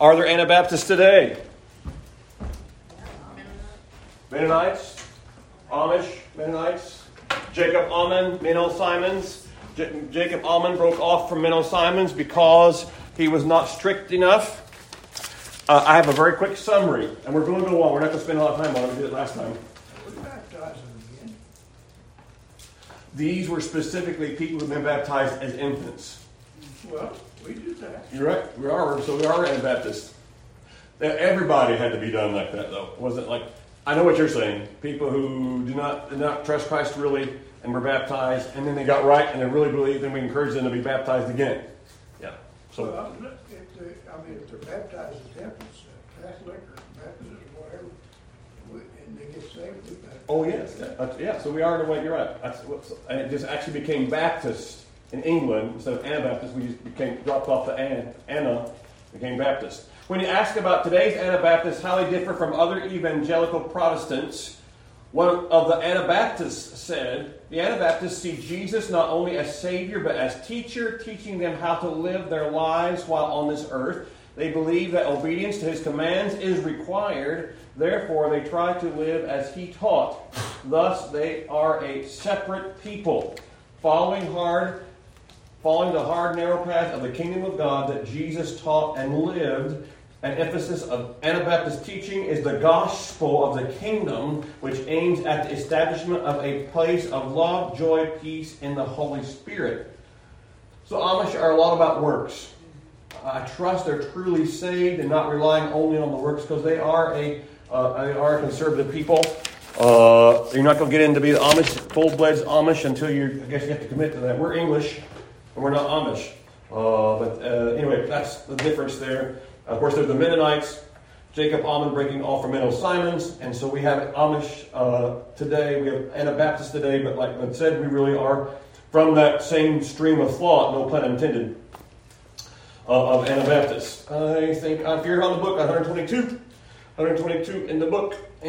Are there Anabaptists today? Mennonites? Amish Mennonites? Jakob Ammann, Menno Simons. Jakob Ammann broke off from Menno Simons because he was not strict enough. I have a very quick summary, and we're going to go on. We're not going to spend a lot of time on it. We did it last time. These were specifically people who had been baptized as infants. Well, we do that. You're right. We are. So we are Anabaptists. Everybody had to be done like that, though. It wasn't like, I know what you're saying. People who did not trust Christ really and were baptized, and then they got right and they really believed, and we encourage them to be baptized again. Yeah. So, well, if they're baptized as infants, Catholic or Baptist or whatever, and they get saved with that. Oh, yes. Yeah, so we are in a way, you're right. And it just actually became Baptist in England. Instead of Anabaptist, we just dropped off the Anna, became Baptist. When you ask about today's Anabaptists, how they differ from other evangelical Protestants, one of the Anabaptists said, the Anabaptists see Jesus not only as Savior, but as teacher, teaching them how to live their lives while on this earth. They believe that obedience to his commands is required. Therefore, they try to live as he taught. Thus, they are a separate people, following the hard, narrow path of the kingdom of God that Jesus taught and lived. An emphasis of Anabaptist teaching is the gospel of the kingdom, which aims at the establishment of a place of love, joy, peace in the Holy Spirit. So Amish are a lot about works. I trust they're truly saved and not relying only on the works, because they are a conservative people. You're not going to get in to be the Amish, full-fledged Amish, until you have to commit to that. We're English, and we're not Amish. Anyway, that's the difference there. Of course, there's the Mennonites, Jakob Ammann breaking off from Menno Simons, and so we have Amish today, we have Anabaptists today, but like I said, we really are from that same stream of thought, no pun intended, of Anabaptists. I think I'm here on the book, 122 in the book, but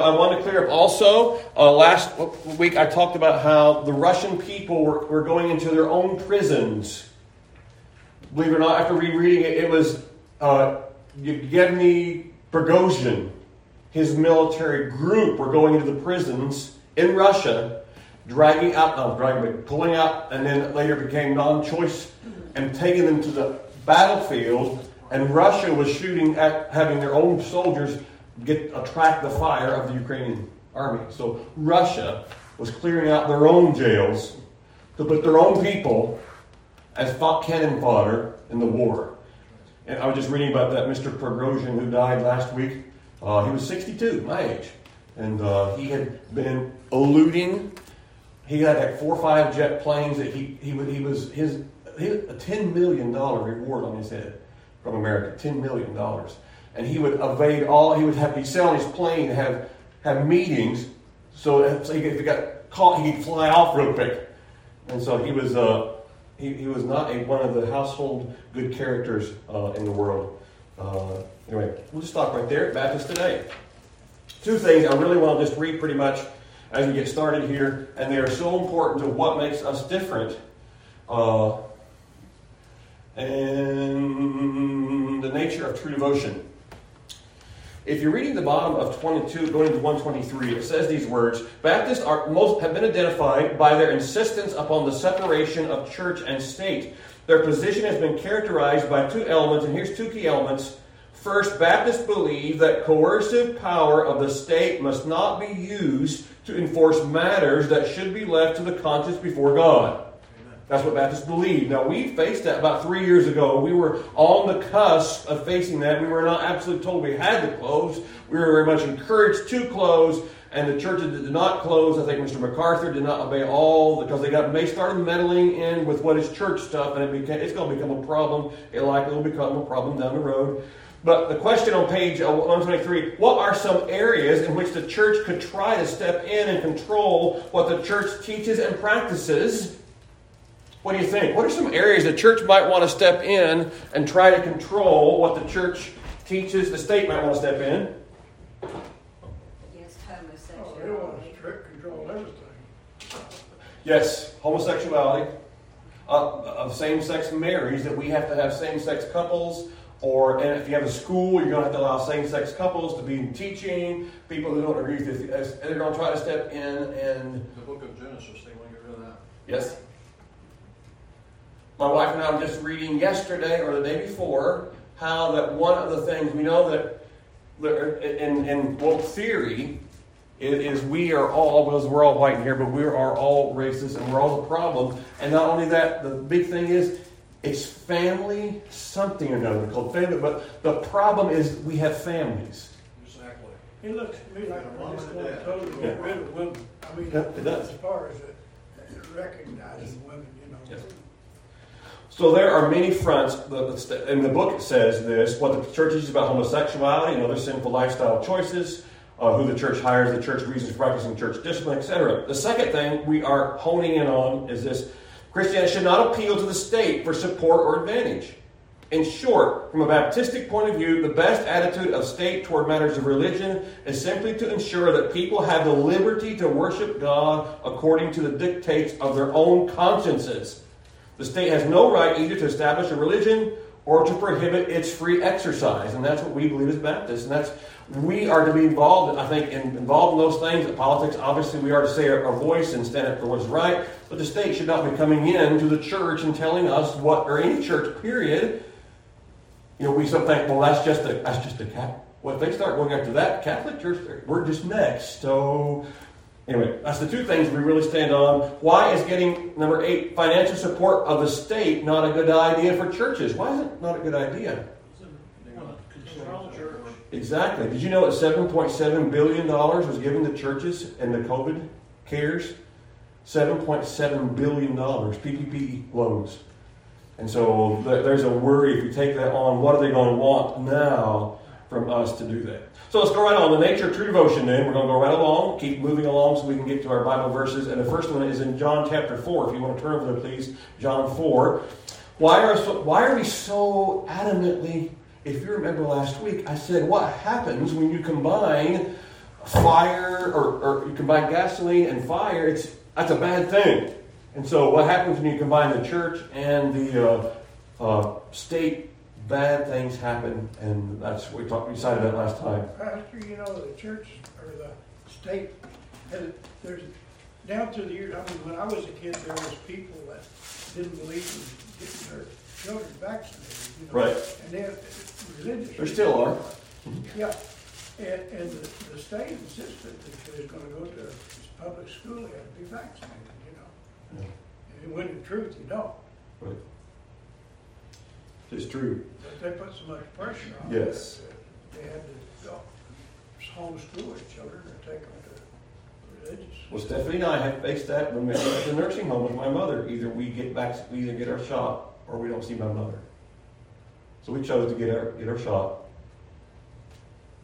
I want to clear up also, last week I talked about how the Russian people were going into their own prisons. Believe it or not, after rereading it, it was Yevgeny Prigozhin, his military group, were going into the prisons in Russia, pulling out, and then later became non-choice and taking them to the battlefield. And Russia was shooting at having their own soldiers attract the fire of the Ukrainian army. So Russia was clearing out their own jails to put their own people as cannon fodder in the war. And I was just reading about that Mr. Prigozhin who died last week. He was 62, my age. And he had been eluding. He had like 4 or 5 jet planes that he was a $10 million reward on his head from America, $10 million. And he would evade he would have to sit on his plane and have meetings. So if he got caught, he'd fly off real quick. And so he was... He was not one of the household good characters in the world. Anyway, we'll just stop right there. Baptist today. 2 things I really want to just read pretty much as we get started here, and they are so important to what makes us different. And the nature of true devotion. If you're reading the bottom of 22, going into 123, it says these words, Baptists have been identified by their insistence upon the separation of church and state. Their position has been characterized by 2 elements, and here's 2 key elements. First, Baptists believe that coercive power of the state must not be used to enforce matters that should be left to the conscience before God. That's what Baptists believe. Now, we faced that about 3 years ago. We were on the cusp of facing that. We were not absolutely told we had to close. We were very much encouraged to close, and the churches that did not close, I think Mr. MacArthur did not obey all, because they started meddling in with what is church stuff, and it's going to become a problem. It likely will become a problem down the road. But the question on page 123, what are some areas in which the church could try to step in and control what the church teaches and practices? What do you think? What are some areas the church might want to step in and try to control what the church teaches? The state might want to step in. Yes, homosexuality. They want to control everything. Yes, homosexuality, of same-sex marriage, that we have to have same-sex couples, Or and if you have a school, you're going to have to allow same-sex couples to be in teaching. People who don't agree with this, they're going to try to step in and... The book of Genesis, they want to get rid of that. Yes. My wife and I were just reading yesterday or the day before how that one of the things we know that in woke theory is we are all, because we're all white in here, but we are all racist and we're all the problem. And not only that, the big thing is it's family something or another called family, but the problem is we have families. Exactly. It looks to me like we're just going to totally get rid of women. I mean, it does. As far as recognizing women, you know. Yes. So there are many fronts, and the book says this, what the church teaches about homosexuality and other sinful lifestyle choices, who the church hires, the church reasons for practicing church discipline, etc. The second thing we are honing in on is this: Christianity should not appeal to the state for support or advantage. In short, from a Baptistic point of view, the best attitude of state toward matters of religion is simply to ensure that people have the liberty to worship God according to the dictates of their own consciences. The state has no right either to establish a religion or to prohibit its free exercise. And that's what we believe as Baptists. And that's, we are to be involved, I think, involved in those things. In politics, obviously, we are to say our voice and stand up for what's right. But the state should not be coming in to the church and telling us what, or any church, period. You know, we some think, well, that's just a Catholic. Well, if they start going after that Catholic church, we're just next. So, anyway, that's the two things we really stand on. Why is getting, number 8, financial support of the state not a good idea for churches? Why is it not a good idea? Exactly. Did you know that $7.7 billion was given to churches in the COVID cares? $7.7 billion PPP loans. And so there's a worry if you take that on, what are they going to want now from us to do that? So let's go right on. The nature of true devotion then. We're going to go right along, keep moving along so we can get to our Bible verses. And the first one is in John chapter 4. If you want to turn over there, please. John 4. Why are we so adamantly... If you remember last week, I said, what happens when you combine fire or you combine gasoline and fire? That's a bad thing. And so, what happens when you combine the church and the state? Bad things happen, and that's what we decided that last time. Pastor, you know, the church or the state, there's down through the years. I mean, when I was a kid, there was people that didn't believe in getting their children vaccinated. You know? Right. And then religious. There still are. Yeah. And the state insisted that they was going to go to public school and be vaccinated, you know. Yeah. And when in truth, you don't. Right. It's true. But they put so much pressure on them. Yes. They had to go homeschool their children and take them to religious. Well, Stephanie and I have faced that when we were at the nursing home with my mother. We either get our shot or we don't see my mother. So we chose to get our shot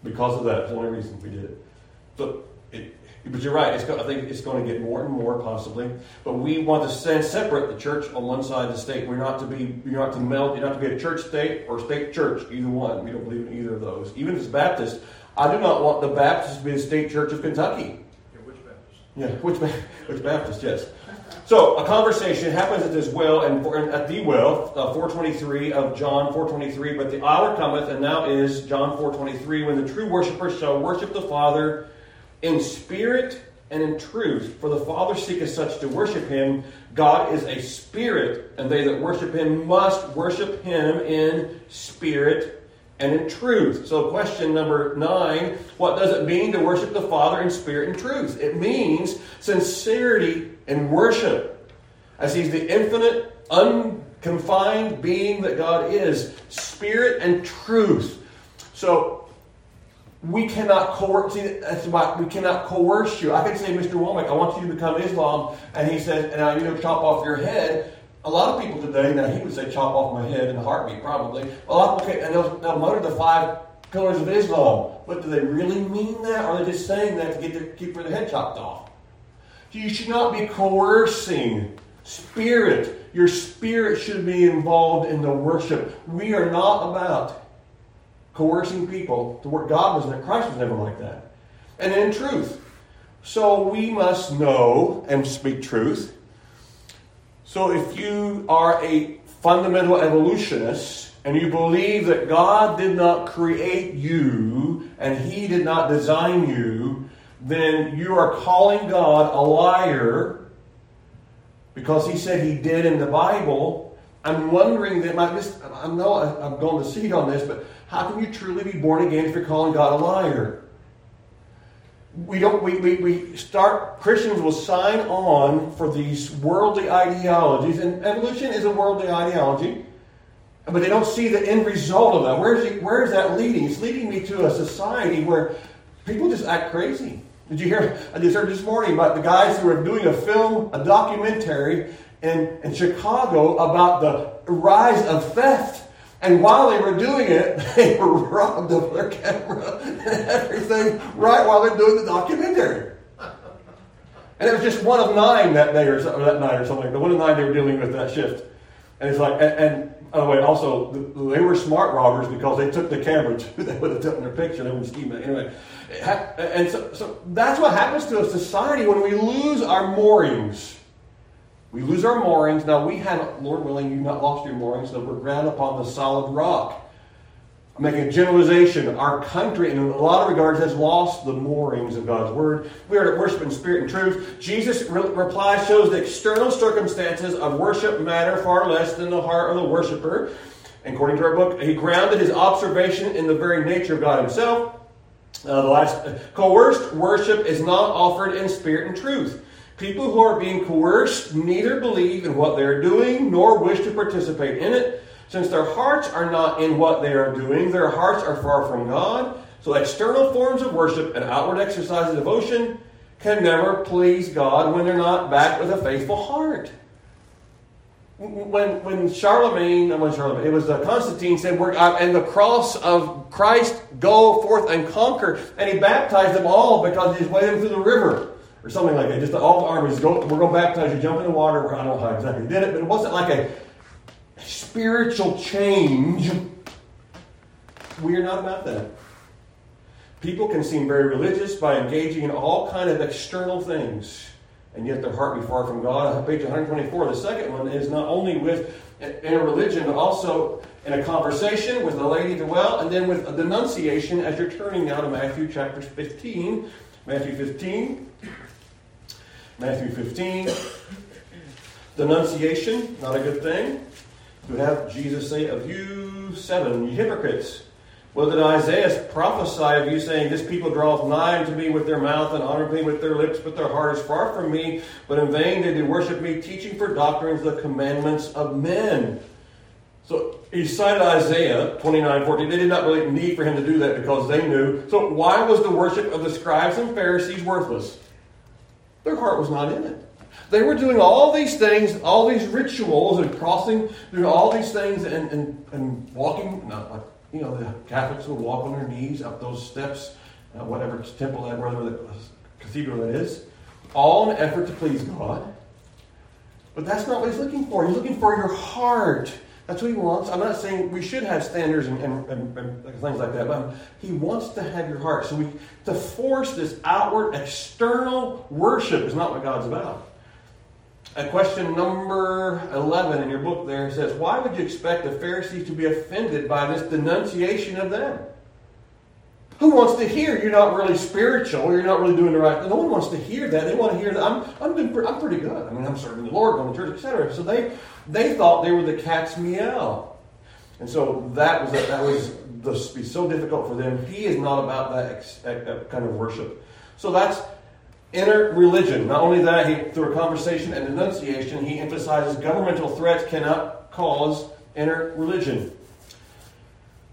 because of that. It's the only reason we did it. But you're right. I think it's going to get more and more, possibly. But we want to separate the church on one side of the state. You're not to meld. You're not to be a church state or state church. Either one. We don't believe in either of those. Even as Baptists, I do not want the Baptists to be the state church of Kentucky. Yeah, which Baptist? Yeah, which Baptist? Yes. So a conversation happens at this well and at the well, 4:23 of John 4:23. But the hour cometh, and now is John 4:23, when the true worshipers shall worship the Father in spirit and in truth, for the Father seeketh such to worship him. God is a spirit, and they that worship him must worship him in spirit and in truth. So question number 9, what does it mean to worship the Father in spirit and truth? It means sincerity in worship, as he's the infinite, unconfined being that God is, spirit and truth. So we cannot coerce. That's why we cannot coerce you. I can say, Mr. Womack, I want you to become Islam, and he says, and I, chop off your head. A lot of people today, now he would say, chop off my head in a heartbeat, probably. A lot of people, and they'll mutter the 5 pillars of Islam, but do they really mean that, or are they just saying that to keep their head chopped off? So you should not be coercing spirit. Your spirit should be involved in the worship. We are not about coercing people to work. Christ was never like that. And in truth. So we must know and speak truth. So if you are a fundamental evolutionist and you believe that God did not create you and He did not design you, then you are calling God a liar because He said He did in the Bible. I'm wondering that I know I'm going to seed on this, but how can you truly be born again if you're calling God a liar? We start, Christians will sign on for these worldly ideologies, and evolution is a worldly ideology, but they don't see the end result of that. Where is that leading? It's leading me to a society where people just act crazy. Did you hear? I just heard this morning about the guys who were doing a documentary in Chicago about the rise of theft. And while they were doing it, they were robbed of their camera and everything right while they're doing the documentary. And it was just 1 of 9 that day or that night or something. The 1 of 9 they were dealing with that shift. And it's like, and by the way, also, they were smart robbers because they took the camera too. They would have taken their picture. They wouldn't scheme it. Anyway, and so that's what happens to a society when we lose our moorings. We lose our moorings. Now we haven't, Lord willing, you've not lost your moorings, so we're grounded upon the solid rock. I'm making a generalization. Our country, in a lot of regards, has lost the moorings of God's Word. We are to worship in spirit and truth. Jesus' reply shows the external circumstances of worship matter far less than the heart of the worshiper. According to our book, he grounded his observation in the very nature of God himself. Coerced worship is not offered in spirit and truth. People who are being coerced neither believe in what they are doing nor wish to participate in it. Since their hearts are not in what they are doing, their hearts are far from God. So external forms of worship and outward exercise of devotion can never please God when they're not backed with a faithful heart. When Constantine said, and the cross of Christ, go forth and conquer. And he baptized them all because he just waded them through the river. Or something like that. Just all the armies, we're going to baptize you, jump in the water. I don't know how exactly he did it, but it wasn't like a spiritual change. We are not about that. People can seem very religious by engaging in all kind of external things, and yet their heart be far from God. On page 124, the second one is not only in a religion, but also in a conversation with the lady at the well, and then with a denunciation as you're turning now to Matthew chapter 15. Matthew 15, denunciation, not a good thing. To have Jesus say, of you 7, you hypocrites, well, did Isaiah prophesy of you, saying, this people draweth nigh unto me with their mouth, and honor me with their lips, but their heart is far from me, but in vain they do worship me, teaching for doctrines the commandments of men. So he cited Isaiah 29:14. They did not really need for him to do that because they knew. So why was the worship of the scribes and Pharisees worthless? Their heart was not in it. They were doing all these things, all these rituals, and crossing, doing all these things, and walking. Not like, the Catholics would walk on their knees up those steps, whatever temple that, whatever the cathedral that is, all in an effort to please God. But that's not what he's looking for. He's looking for your heart. That's what he wants. I'm not saying we should have standards and things like that, but he wants to have your heart. So to force this outward, external worship is not what God's about. And question number 11 in your book there says, why would you expect the Pharisees to be offended by this denunciation of them? Who wants to hear you're not really spiritual, you're not really doing the right thing? No one wants to hear that. They want to hear that I'm pretty good. I mean, I'm serving the Lord, going to church, etc. So they thought they were the cat's meow. And so that was so difficult for them. He is not about that kind of worship. So that's inner religion. Not only that, through a conversation and denunciation, he emphasizes governmental threats cannot cause inner religion.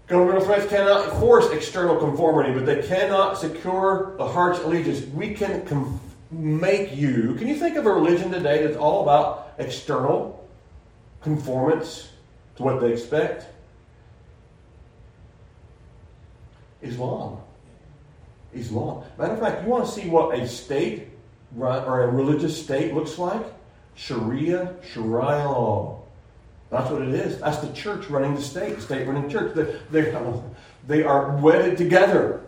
Governmental threats cannot force external conformity, but they cannot secure the heart's allegiance. We can make you... Can you think of a religion today that's all about external conformance to what they expect? Islam. Matter of fact, you want to see what a state or a religious state looks like? Sharia law. That's what it is. That's the church running the state running the church. They are wedded together.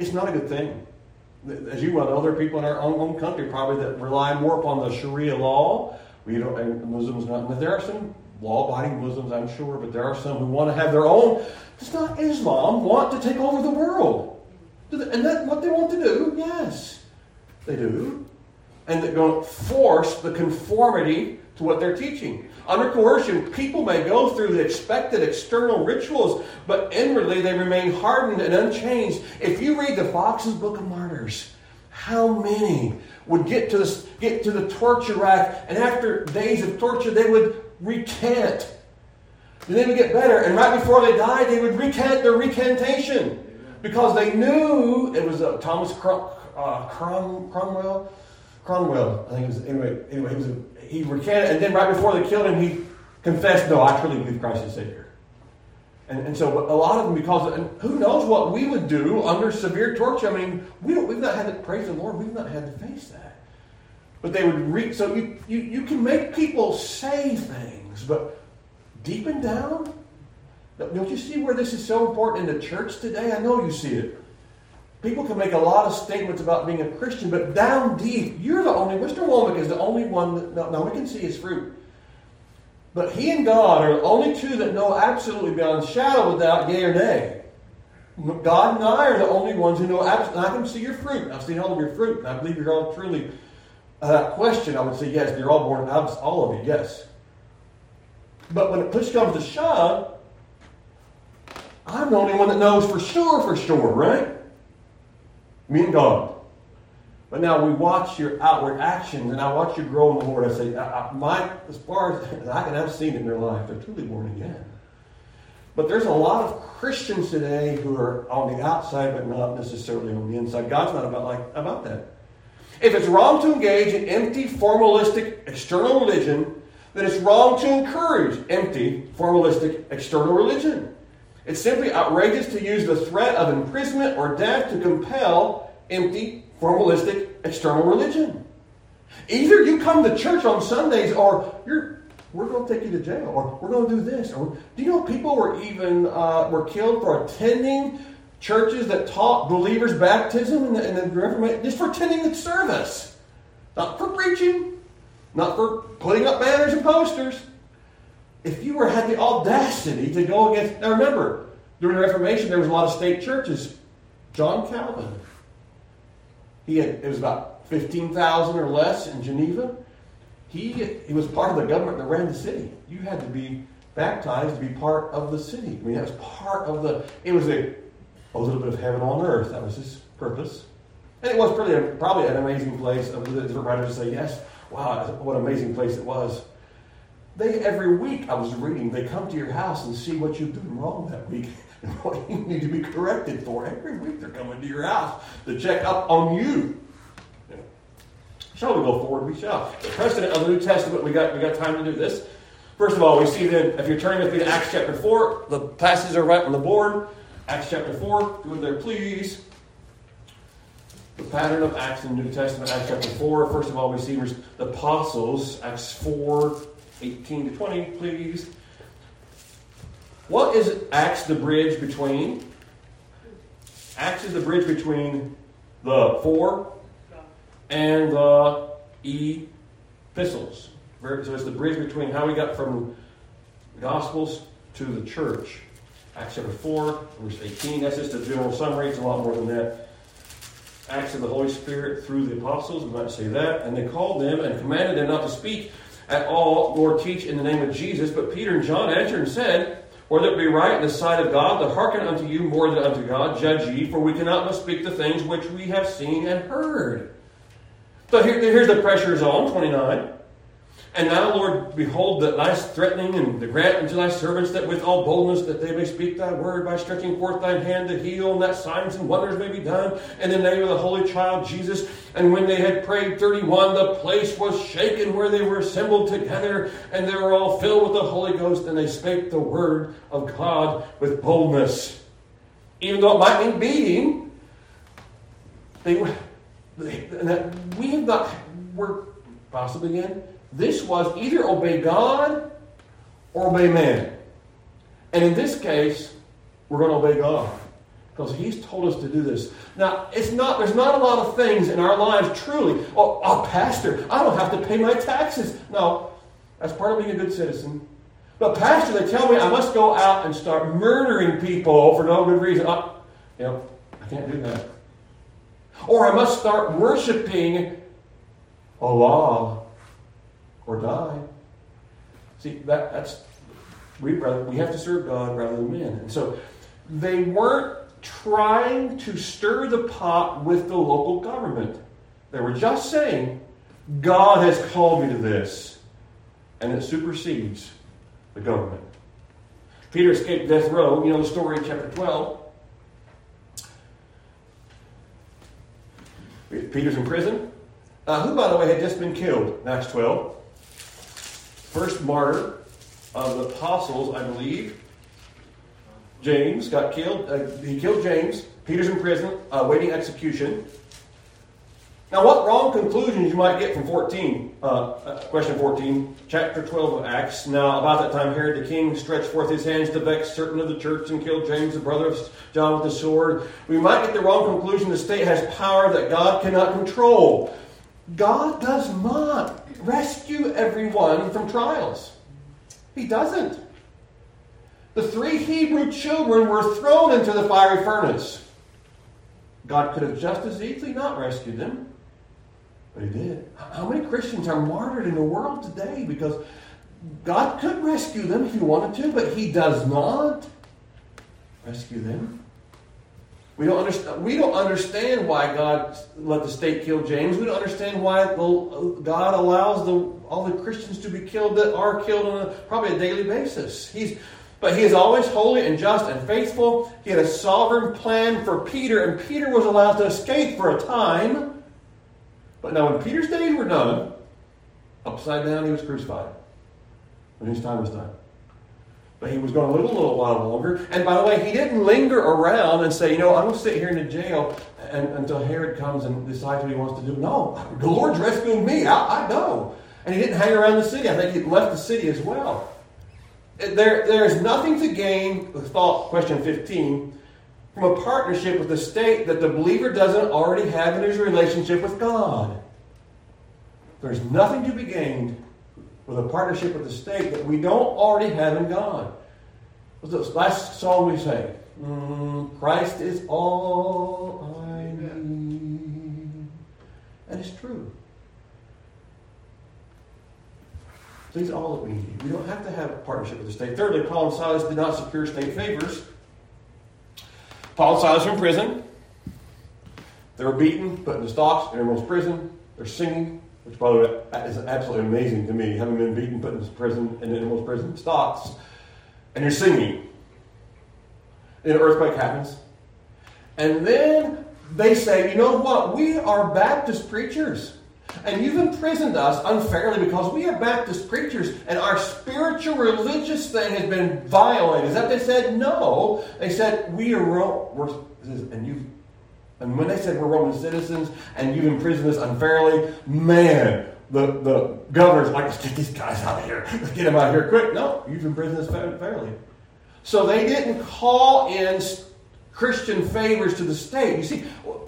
It's not a good thing. As you well know, there are people in our own country probably that rely more upon the Sharia law. We don't, and Muslims not. There are some law-abiding Muslims, I'm sure, but there are some who want to have their own. Does not Islam want to take over the world? And that's what they want to do? Yes, they do. And they're going to force the conformity to what they're teaching. Under coercion, people may go through the expected external rituals, but inwardly they remain hardened and unchanged. If you read the Fox's Book of Martyrs, how many would get to the torture rack, and after days of torture, they would recant. And they would get better, and right before they died, they would recant their recantation. Because they knew, it was Thomas Cromwell, I think it was, anyway he was a... He recanted, and then right before they killed him, he confessed, no, I truly believe Christ is Savior. And so a lot of them, because, and who knows what we would do under severe torture. I mean, we've not had to, praise the Lord, we've not had to face that. But they would read, so you can make people say things, but deep and down, don't you see where this is so important in the church today? I know you see it. People can make a lot of statements about being a Christian, but down deep, Mr. Womack is the only one that, now we can see his fruit. But he and God are the only two that know absolutely beyond shadow of doubt, yea or nay. God and I are the only ones who know absolutely, and I can see your fruit. I've seen all of your fruit, and I believe you're all truly, that question, I would say yes, you're all born, all of you, yes. But when push comes to shove, I'm the only one that knows for sure, right? Me and God. But now we watch your outward actions, and I watch you grow in the Lord. I say, as far as I can, I've seen it in their life. They're truly born again. But there's a lot of Christians today who are on the outside, but not necessarily on the inside. God's not about that. If it's wrong to engage in empty, formalistic, external religion, then it's wrong to encourage empty, formalistic, external religion. It's simply outrageous to use the threat of imprisonment or death to compel empty, formalistic, external religion. Either you come to church on Sundays, or we're going to take you to jail, or we're going to do this. Or do you know people were even were killed for attending churches that taught believers baptism and the Reformation, just for attending the service, not for preaching, not for putting up banners and posters. If you had the audacity to go against... Now remember, during the Reformation, there was a lot of state churches. John Calvin. It was about 15,000 or less in Geneva. He was part of the government that ran the city. You had to be baptized to be part of the city. I mean, that was part of the... It was a little bit of heaven on earth. That was his purpose. And it was probably an amazing place. The different writers say, yes, wow, what an amazing place it was. Every week, I was reading, they come to your house and see what you've done wrong that week and what you need to be corrected for. Every week, they're coming to your house to check up on you. Yeah. Shall we go forward? We shall. The precedent of the New Testament, we got time to do this. First of all, we see then, if you're turning with me to Acts chapter 4, the passages are right on the board. Acts chapter 4, go there, please. The pattern of Acts in the New Testament, Acts chapter 4. First of all, we see the apostles, Acts 4. 18 to 20, please. What is Acts the bridge between? Acts is the bridge between the four and the epistles. So it's the bridge between how we got from the Gospels to the church. Acts chapter 4, verse 18. That's just a general summary. It's a lot more than that. Acts of the Holy Spirit through the apostles. We might say that. And they called them and commanded them not to speak at all, nor teach in the name of Jesus. But Peter and John answered and said, whether it be right in the sight of God to hearken unto you more than unto God, judge ye, for we cannot but speak the things which we have seen and heard. So here's the pressure is on, 29. And now, Lord, behold the thy threatening, and the grant unto thy servants that with all boldness that they may speak thy word by stretching forth thine hand to heal, and that signs and wonders may be done in the name of the Holy Child Jesus. And when they had prayed, 31, the place was shaken where they were assembled together, and they were all filled with the Holy Ghost, and they spake the word of God with boldness. Even though it might mean beating, we have not, we're possibly again. This was either obey God or obey man. And in this case, we're going to obey God, because he's told us to do this. Now, there's not a lot of things in our lives truly, oh, pastor, I don't have to pay my taxes. No, that's part of being a good citizen. But pastor, they tell me I must go out and start murdering people for no good reason. I can't do that. Or I must start worshiping Allah or die. See, we have to serve God rather than men. And so they weren't trying to stir the pot with the local government. They were just saying, God has called me to this, and it supersedes the government. Peter escaped death row. You know the story in chapter 12. Peter's in prison. Who, by the way, had just been killed, Acts 12. First martyr of the apostles, I believe. James got killed. He killed James. Peter's in prison, awaiting execution. Now, what wrong conclusions you might get from question 14, chapter 12 of Acts. Now, about that time, Herod the king stretched forth his hands to vex certain of the church and killed James, the brother of John, with the sword. We might get the wrong conclusion the state has power that God cannot control. God does not rescue everyone from trials. He doesn't. The 3 Hebrew children were thrown into the fiery furnace. God could have just as easily not rescued them. But he did. How many Christians are martyred in the world today? Because God could rescue them if he wanted to, but he does not rescue them. We don't understand why God let the state kill James. We don't understand why God allows all the Christians to be killed that are killed on probably a daily basis. But he is always holy and just and faithful. He had a sovereign plan for Peter, and Peter was allowed to escape for a time. But now when Peter's days were done, upside down he was crucified. When his time was done. But he was going to live a little while longer. And by the way, he didn't linger around and say, I'm going to sit here in the jail until Herod comes and decides what he wants to do. No, the Lord's rescuing me. I go. And he didn't hang around the city. I think he left the city as well. There is nothing to gain, with thought, question 15, from a partnership with the state that the believer doesn't already have in his relationship with God. There's nothing to be gained with a partnership with the state that we don't already have in God. What's this last song we sang? Christ is all I need. And it's true. He's all that we need. We don't have to have a partnership with the state. Thirdly, Paul and Silas did not secure state favors. Paul and Silas are in prison. They were beaten, put in the stocks, in everyone's prison. They're singing, which, by the way, is absolutely amazing to me. Having been beaten, put in prison, and in everyone's prison, stocks. And you're singing. Then an earthquake happens. And then they say, you know what? We are Baptist preachers. And you've imprisoned us unfairly because we are Baptist preachers and our spiritual religious thing has been violated. Is that what they said? No. They said, and when they said we're Roman citizens and you've imprisoned us unfairly, man, the governor's like, let's get these guys out of here. Let's get them out of here quick. No, you've imprisoned us fairly. So they didn't call in Christian favors to the state. You see,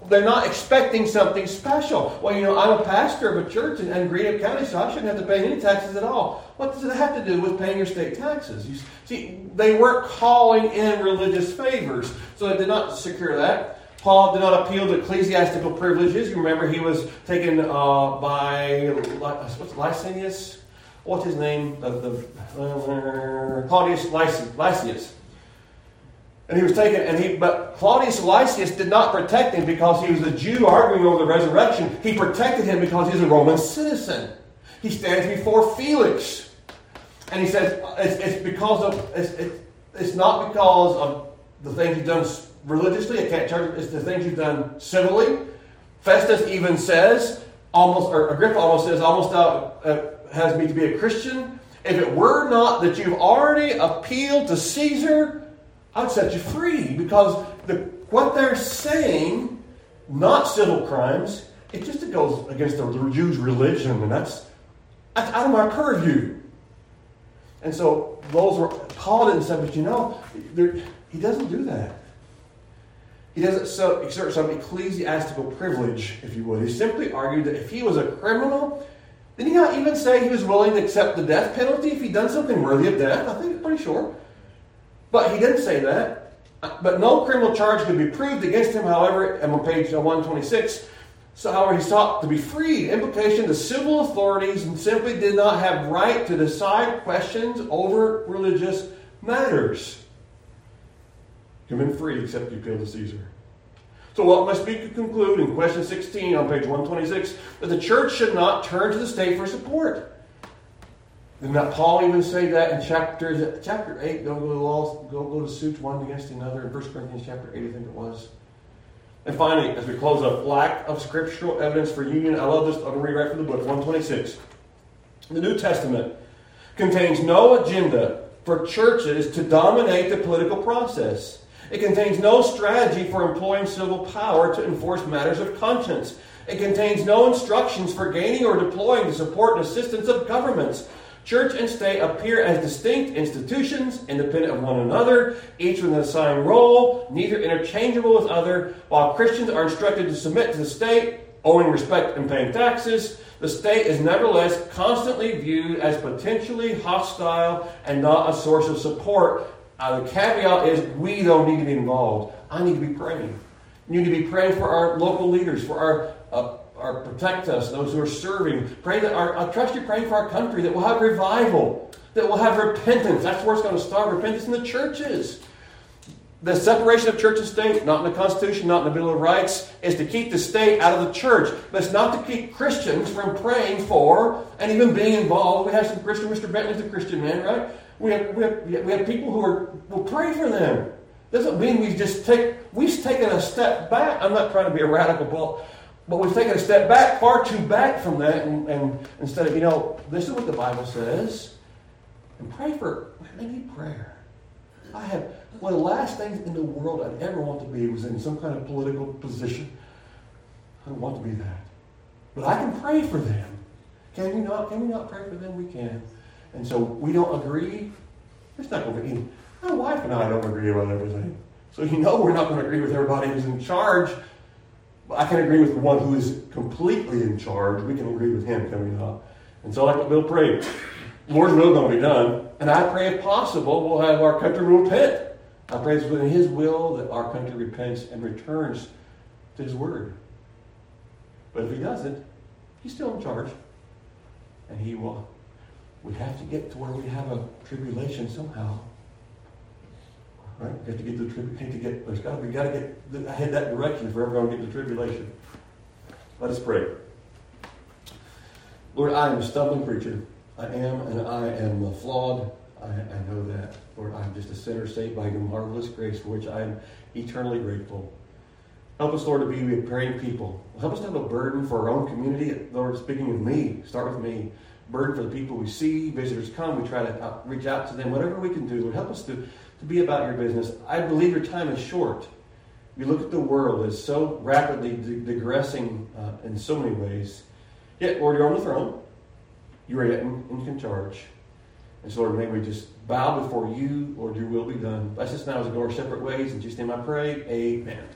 they're not expecting something special. Well, I'm a pastor of a church in Greenup County, so I shouldn't have to pay any taxes at all. What does it have to do with paying your state taxes? You see, they weren't calling in religious favors, so they did not secure that. Paul did not appeal to ecclesiastical privileges. You remember he was taken by Lysias? What's his name? Claudius Lysias. And he was taken, but Claudius Lysias did not protect him because he was a Jew arguing over the resurrection. He protected him because he's a Roman citizen. He stands before Felix. And he says, it's not because of the things you've done religiously, I can't charge, it's the things you've done civilly. Festus even says, Agrippa almost has me to be a Christian. If it were not that you've already appealed to Caesar, I'd set you free, because what they're saying, not civil crimes, it goes against the Jews' religion, and that's out of my purview. And so Paul didn't say, but he doesn't do that. He doesn't exert some ecclesiastical privilege, if you would. He simply argued that if he was a criminal, Did he not even say he was willing to accept the death penalty if he'd done something worthy of death? I think I'm pretty sure. But he didn't say that. But no criminal charge could be proved against him, however, I'm on page 126. So, however, he sought to be free. Implication, the civil authorities simply did not have right to decide questions over religious matters. You've been free except you appeal to Caesar. So what must we conclude in question 16 on page 126? That the church should not turn to the state for support. Did not Paul even say that in chapter 8? Don't go to laws, go to suits one against another in 1 Corinthians chapter 8, I think it was. And finally, as we close up, lack of scriptural evidence for union. I love this. I'm going to read right from the book, 126. The New Testament contains no agenda for churches to dominate the political process. It contains no strategy for employing civil power to enforce matters of conscience. It contains no instructions for gaining or deploying the support and assistance of governments. Church and state appear as distinct institutions, independent of one another, each with an assigned role, neither interchangeable with other. While Christians are instructed to submit to the state, owing respect and paying taxes, the state is nevertheless constantly viewed as potentially hostile and not a source of support. The caveat is we don't need to be involved. I need to be praying. You need to be praying for our local leaders, for our protect us, those who are serving. Pray that I trust you praying for our country, that we'll have revival, that we'll have repentance. That's where it's going to start, repentance in the churches. The separation of church and state, not in the Constitution, not in the Bill of Rights, is to keep the state out of the church. But it's not to keep Christians from praying for and even being involved. We have some Christian, Mr. Bentley's a Christian man, right? We have people who will pray for them. Doesn't mean we've taken a step back. I'm not trying to be a radical, but we've taken a step back, far too back from that. And instead of, this is what the Bible says. And pray for, they need prayer. One of the last things in the world I'd ever want to be was in some kind of political position. I don't want to be that. But I can pray for them. Can you not? Can we not pray for them? We can. And so we don't agree. It's not going to be. My wife and I don't agree about everything. So we're not going to agree with everybody who's in charge. But I can agree with the one who is completely in charge. We can agree with him, can we not? And so like Bill prayed, Lord's will going to be done. And I pray, if possible, we'll have our country repent. I pray it's within his will that our country repents and returns to his word. But if he doesn't, he's still in charge. And he will. We have to get to where we have a tribulation somehow, right? We have to get to the tribulation. We got to head that direction if we're ever going to get to the tribulation. Let us pray. Lord, I am a stumbling preacher. I am flawed. I know that. Lord, I am just a sinner saved by your marvelous grace, for which I am eternally grateful. Help us, Lord, to be a praying people. Help us to have a burden for our own community. Lord, speaking of me, start with me. Burden for the people we see, visitors come, we try to reach out to them, whatever we can do. Lord, help us to be about your business. I believe your time is short. We look at the world as so rapidly digressing in so many ways. Yet, Lord, you're on the throne. You are yet in charge. And so, Lord, may we just bow before you, Lord, your will be done. Bless us now as we go our separate ways. In Jesus' name I pray, amen.